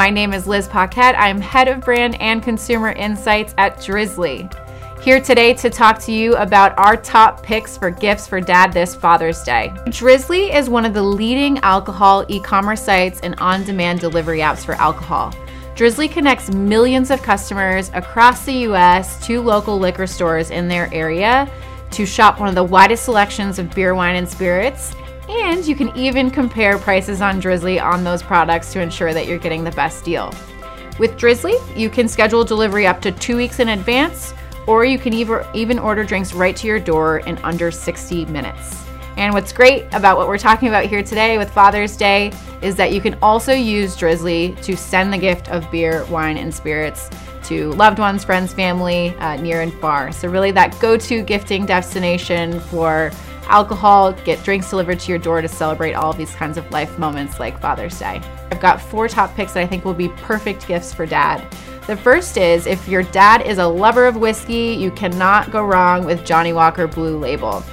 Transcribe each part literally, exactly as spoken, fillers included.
My name is Liz Paquette. I'm Head of Brand and Consumer Insights at Drizzly. Here today to talk to you about our top picks for gifts for dad this Father's Day. Drizzly is one of the leading alcohol e-commerce sites and on-demand delivery apps for alcohol. Drizzly connects millions of customers across the U S to local liquor stores in their area to shop one of the widest selections of beer, wine, and spirits. And you can even compare prices on Drizzly on those products to ensure that you're getting the best deal. With Drizzly, you can schedule delivery up to two weeks in advance, or you can even order drinks right to your door in under sixty minutes. And what's great about what we're talking about here today with Father's Day is that you can also use Drizzly to send the gift of beer, wine, and spirits to loved ones, friends, family, uh, near and far. So really that go-to gifting destination for alcohol, get drinks delivered to your door to celebrate all of these kinds of life moments like Father's Day. I've got four top picks that I think will be perfect gifts for dad. The first is, if your dad is a lover of whiskey, you cannot go wrong with Johnnie Walker Blue Label.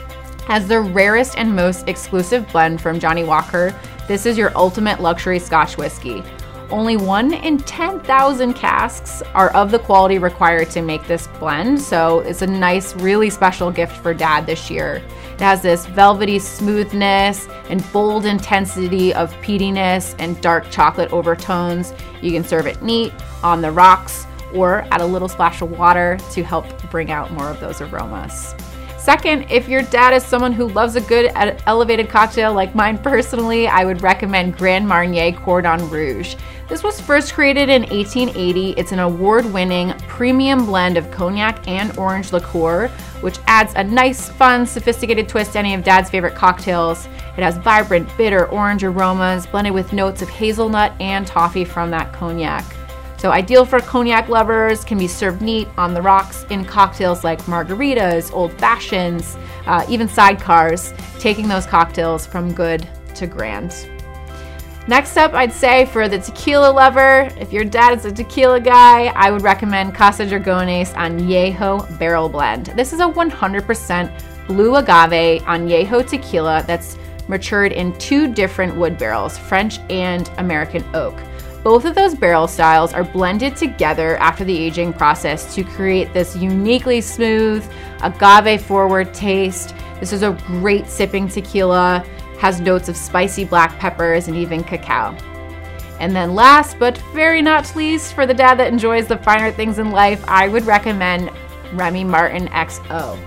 As the rarest and most exclusive blend from Johnnie Walker, this is your ultimate luxury Scotch whiskey. Only one in ten thousand casks are of the quality required to make this blend, so it's a nice, really special gift for dad this year. It has this velvety smoothness and bold intensity of peatiness and dark chocolate overtones. You can serve it neat, on the rocks, or add a little splash of water to help bring out more of those aromas. Second, if your dad is someone who loves a good elevated cocktail like mine personally, I would recommend Grand Marnier Cordon Rouge. This was first created in eighteen eighty. It's an award-winning premium blend of cognac and orange liqueur, which adds a nice, fun, sophisticated twist to any of dad's favorite cocktails. It has vibrant, bitter orange aromas blended with notes of hazelnut and toffee from that cognac. So ideal for cognac lovers, can be served neat, on the rocks, in cocktails like margaritas, old fashions, uh, even sidecars, taking those cocktails from good to grand. Next up, I'd say for the tequila lover, if your dad is a tequila guy, I would recommend Casa Dragones Añejo Barrel Blend. This is a one hundred percent blue agave Añejo tequila that's matured in two different wood barrels, French and American oak. Both of those barrel styles are blended together after the aging process to create this uniquely smooth, agave-forward taste. This is a great sipping tequila, has notes of spicy black peppers and even cacao. And then last, but very not least, for the dad that enjoys the finer things in life, I would recommend Remy Martin X O.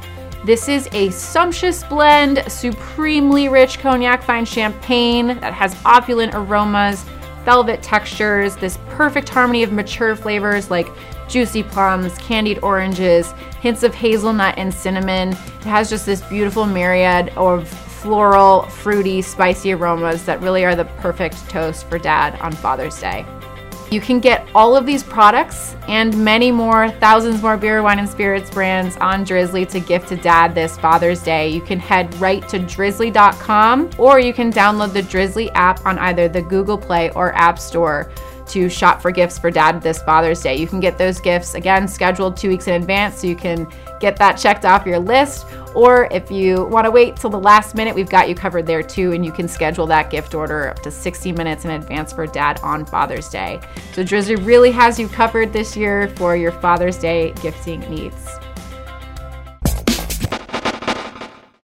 This is a sumptuous blend, supremely rich cognac fine champagne that has opulent aromas, velvet textures, this perfect harmony of mature flavors like juicy plums, candied oranges, hints of hazelnut and cinnamon. It has just this beautiful myriad of floral, fruity, spicy aromas that really are the perfect toast for dad on Father's Day. You can get all of these products and many more, thousands more beer, wine, and spirits brands on Drizzly to gift to dad this Father's Day. You can head right to drizzly dot com, or you can download the Drizzly app on either the Google Play or App Store to shop for gifts for dad this Father's Day. You can get those gifts, again, scheduled two weeks in advance, so you can get that checked off your list. Or if you want to wait till the last minute, we've got you covered there too, and you can schedule that gift order up to sixty minutes in advance for dad on Father's Day. So Drizzly really has you covered this year for your Father's Day gifting needs.